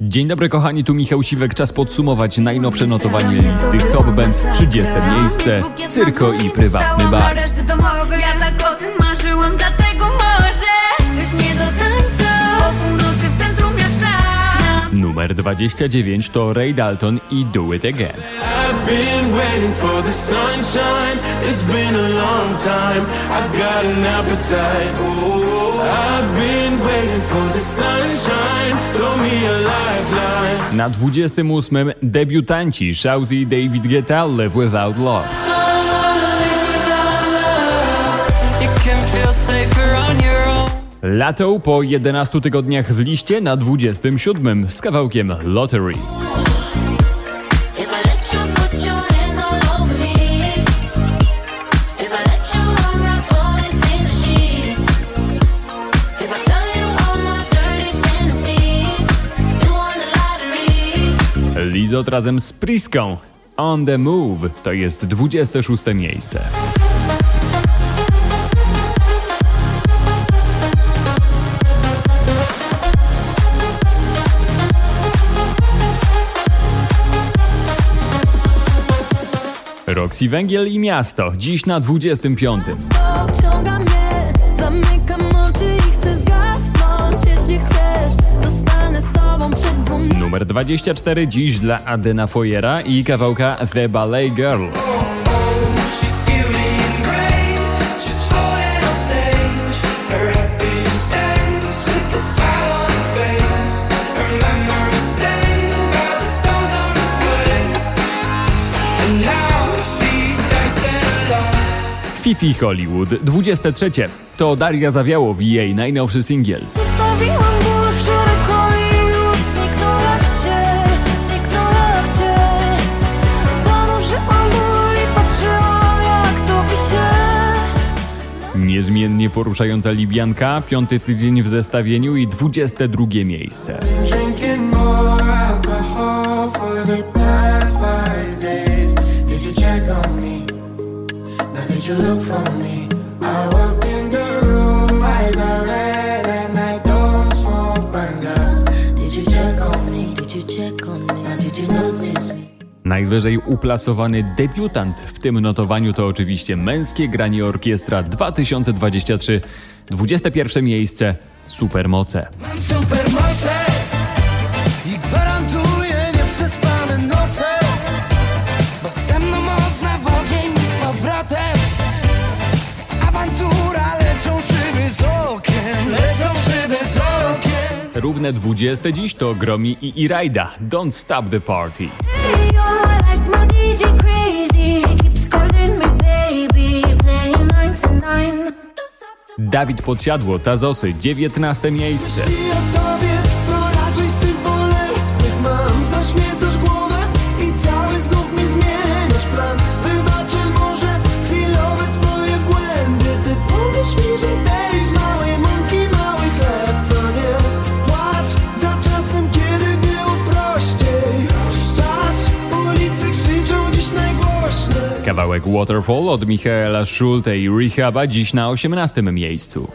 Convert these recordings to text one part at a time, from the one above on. Dzień dobry kochani, tu Michał Siwek, czas podsumować najnowsze notowanie listy Hobbends, 30 miejsce, Cyrko i prywatny bar. Ja tak o tym marzyłam, dlatego może już mnie do tańca o północy w centrum miasta. Numer 29 to Ray Dalton i Do It Again. Na 28 debiutanci Shazzy i David Guetta, Live Without Love. Lato po 11 tygodniach w liście na 27 z kawałkiem Lottery. Lizot razem z Priską, On The Move, to jest 26 miejsce. Roxy Węgiel i Miasto, dziś na 25. Numer 24 dziś dla Adena Foyera i kawałka The Ballet Girl. Fifi Hollywood, 23. To Daria Zawiałow i jej najnowszy singiel. Niezmiennie poruszająca Libianka, 5 tydzień w zestawieniu i 22 miejsce. Najwyżej uplasowany debiutant w tym notowaniu to oczywiście Męskie Granie Orkiestra 2023, 21 miejsce, Supermoce. Mam supermoce i gwarantuję nieprzespane noce, bo ze mną można w ogień z powrotem. Awantura, lecą szyby z okiem, lecą szyby z okiem. Równe 20 dziś to Gromi i Irajda, Don't Stop the Party. Dawid Podsiadło, Tazosy, 19 miejsce. Jeśli ja tobie, to raczej z tych bolesnych mam. Zaśmiecasz głowę i cały znów mi zmieniasz plan. Wybaczę może chwilowe twoje błędy. Ty powiesz mi, że tej z małej mąki mały chleb, co nie? Płacz za czasem, kiedy było prościej. Patrz, ulicy krzyczą dziś najgłośniej. Kawałek Waterfall od Michaela Schulte i Rehaba dziś na 18 miejscu.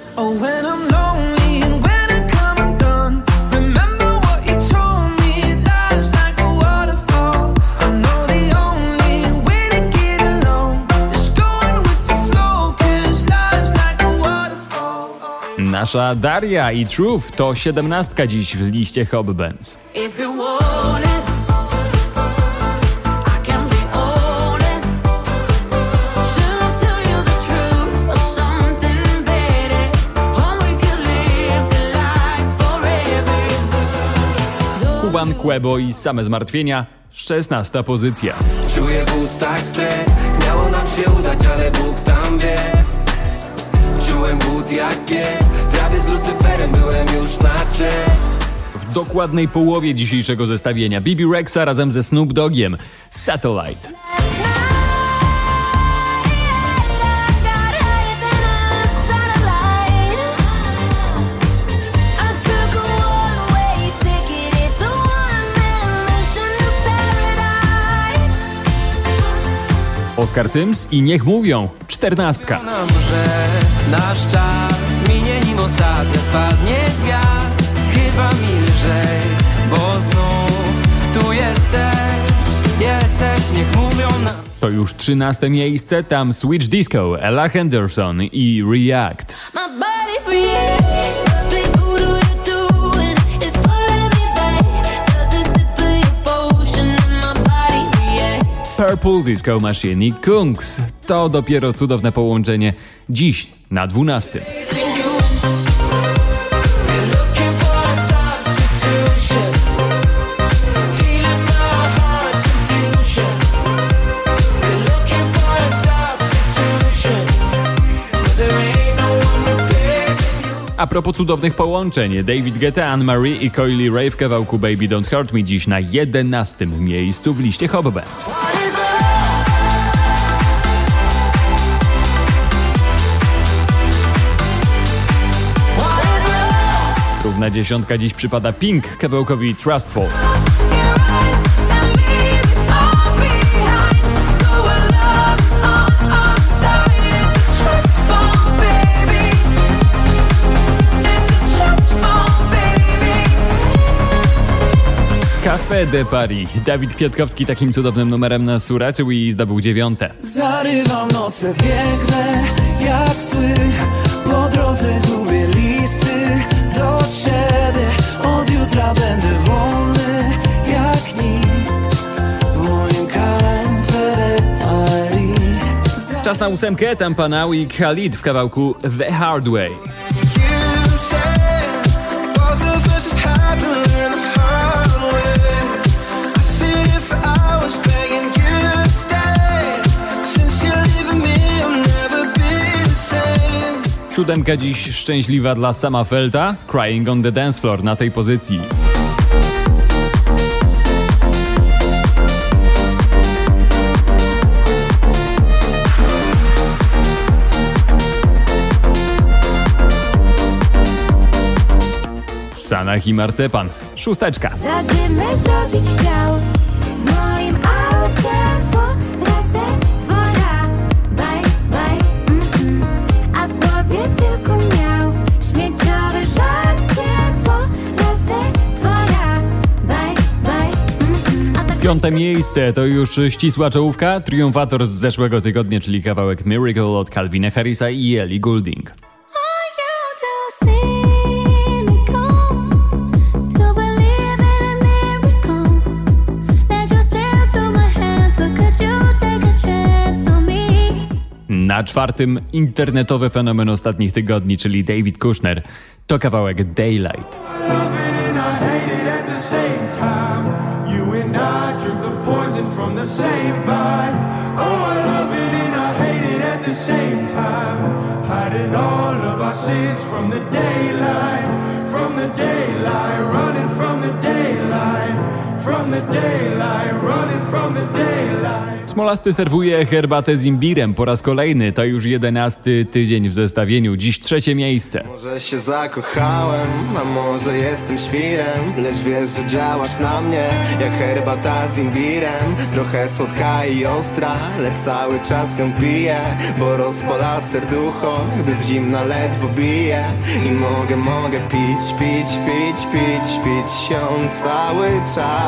Nasza Daria i Truth to 17 dziś w liście Hobbends. Quebo i Same Zmartwienia, 16 pozycja. Czuję w ustach stres, miało nam się udać, ale Bóg tam wie. Czułem but jak pies, prawie z Lucyferem byłem już na czele. W dokładnej połowie dzisiejszego zestawienia Bibi Rexa razem ze Snoop Doggiem, Satellite. Oskar Tyms i Niech Mówią, 14. Nasz czas minie, nim ostatnia spadnie z gwiazd. Chyba milżej, bo To już 13. miejsce, tam Switch Disco, Ella Henderson i React. Purple Disco Machine i Kungs. To dopiero cudowne połączenie. Dziś na 12. A propos cudownych połączeń, David Guetta, Anne-Marie i Coi Leray w kawałku Baby Don't Hurt Me dziś na 11. miejscu w liście Hobbends. Równa 10 dziś przypada Pink kawałkowi Trustful. Café de Paris. Dawid Kwiatkowski takim cudownym numerem nas uraczył i zdobył 9. Zarywam noce piękne, jak sły. Po drodze gubię listy do ciebie. Od jutra będę wolny, jak nikt w moim Café de Paris. Czas na 8. Tam Panał i Khalid w kawałku The Hard Way. Siódemka dziś szczęśliwa dla Sama Felta, Crying on the Dance Floor na tej pozycji. Sanach i Marcepan, 6. Za dymę zrobić chciał w moim aucie. Piąte miejsce to już ścisła czołówka, triumfator z zeszłego tygodnia, czyli kawałek Miracle od Calvina Harrisa i Ellie Goulding. Na 4. internetowy fenomen ostatnich tygodni, czyli David Kushner. To kawałek Daylight. Smolasty serwuje herbatę z imbirem po raz kolejny. To już 11 tydzień w zestawieniu. Dziś 3. miejsce. Może się zakochałem, a może jestem świrem, lecz wiesz, że działasz na mnie jak herbata z imbirem. Trochę słodka i ostra, lecz cały czas ją piję, bo rozpala serducho, gdy z zimna ledwo bije. I mogę pić ją cały czas.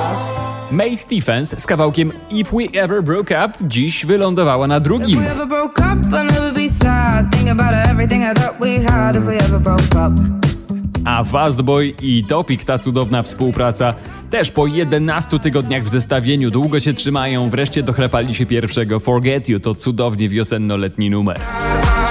May Stephens z kawałkiem If We Ever Broke Up dziś wylądowała na 2. A Fast Boy i Topic, ta cudowna współpraca, też po 11 tygodniach w zestawieniu długo się trzymają. Wreszcie dochrapali się pierwszego Forget You, to cudownie wiosenno-letni numer.